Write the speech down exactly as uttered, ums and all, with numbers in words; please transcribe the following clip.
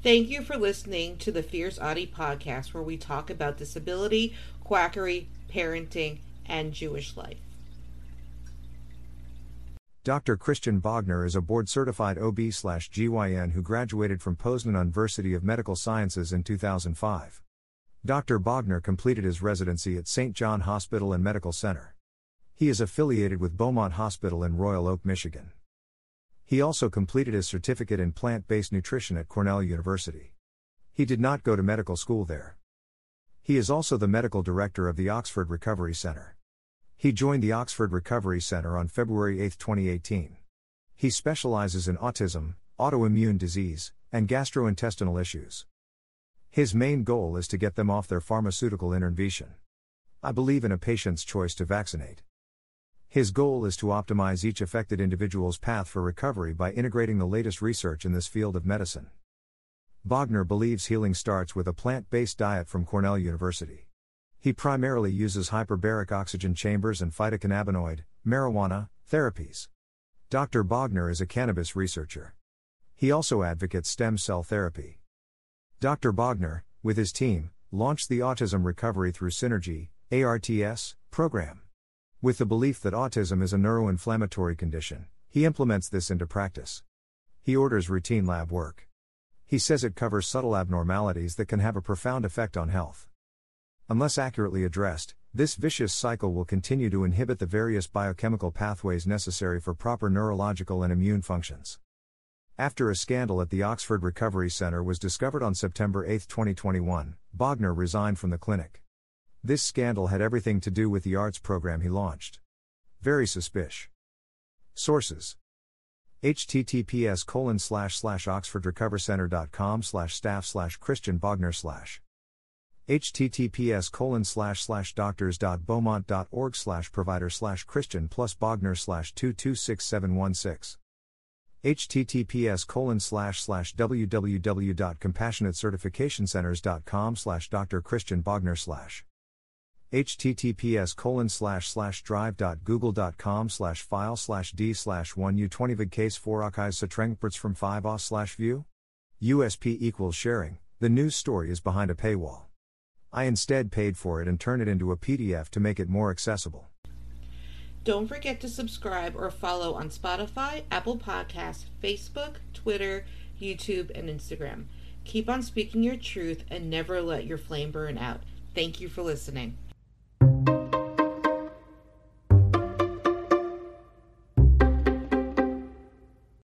Thank you for listening to the Fierce Autie podcast, where we talk about disability, quackery, parenting, and Jewish life. Doctor Christian Bogner is a board-certified O B slash G Y N who graduated from Poznan University of Medical Sciences in two thousand five. Doctor Bogner completed his residency at Saint John Hospital and Medical Center. He is affiliated with Beaumont Hospital in Royal Oak, Michigan. He also completed his certificate in plant-based nutrition at Cornell University. He did not go to medical school there. He is also the medical director of the Oxford Recovery Center. He joined the Oxford Recovery Center on February eighth, twenty eighteen. He specializes in autism, autoimmune disease, and gastrointestinal issues. His main goal is to get them off their pharmaceutical intervention. I believe in a patient's choice to vaccinate. His goal is to optimize each affected individual's path for recovery by integrating the latest research in this field of medicine. Bogner believes healing starts with a plant-based diet from Cornell University. He primarily uses hyperbaric oxygen chambers and phytocannabinoid, marijuana, therapies. Doctor Bogner is a cannabis researcher. He also advocates stem cell therapy. Doctor Bogner, with his team, launched the Autism Recovery Through Synergy, A R T S, program. With the belief that autism is a neuroinflammatory condition, he implements this into practice. He orders routine lab work. He says it covers subtle abnormalities that can have a profound effect on health. Unless accurately addressed, this vicious cycle will continue to inhibit the various biochemical pathways necessary for proper neurological and immune functions. After a scandal at the Oxford Recovery Center was discovered on September eighth, twenty twenty-one, Bogner resigned from the clinic. This scandal had everything to do with the ARTS program he launched. Very suspicious. Sources: H T T P S colon slash slash oxford recovery center dot com slash staff slash Christian Bogner slash https colon slash slash doctors dot beaumont dot org slash provider slash christian plus bogner slash two two six seven one six https colon slash slash www dot compassionatecertificationcenters dot com slash Doctor Christian Bogner slash https colon slash slash drive dot google dot com slash file slash d slash one u twenty vig case four archives satrengperts from five os slash view usp equals sharing. The news story is behind a paywall. I instead paid for it and turned it into a P D F to make it more accessible. Don't forget to subscribe or follow on Spotify, Apple Podcasts, Facebook, Twitter, YouTube, and Instagram. Keep on speaking your truth and never let your flame burn out. Thank you for listening.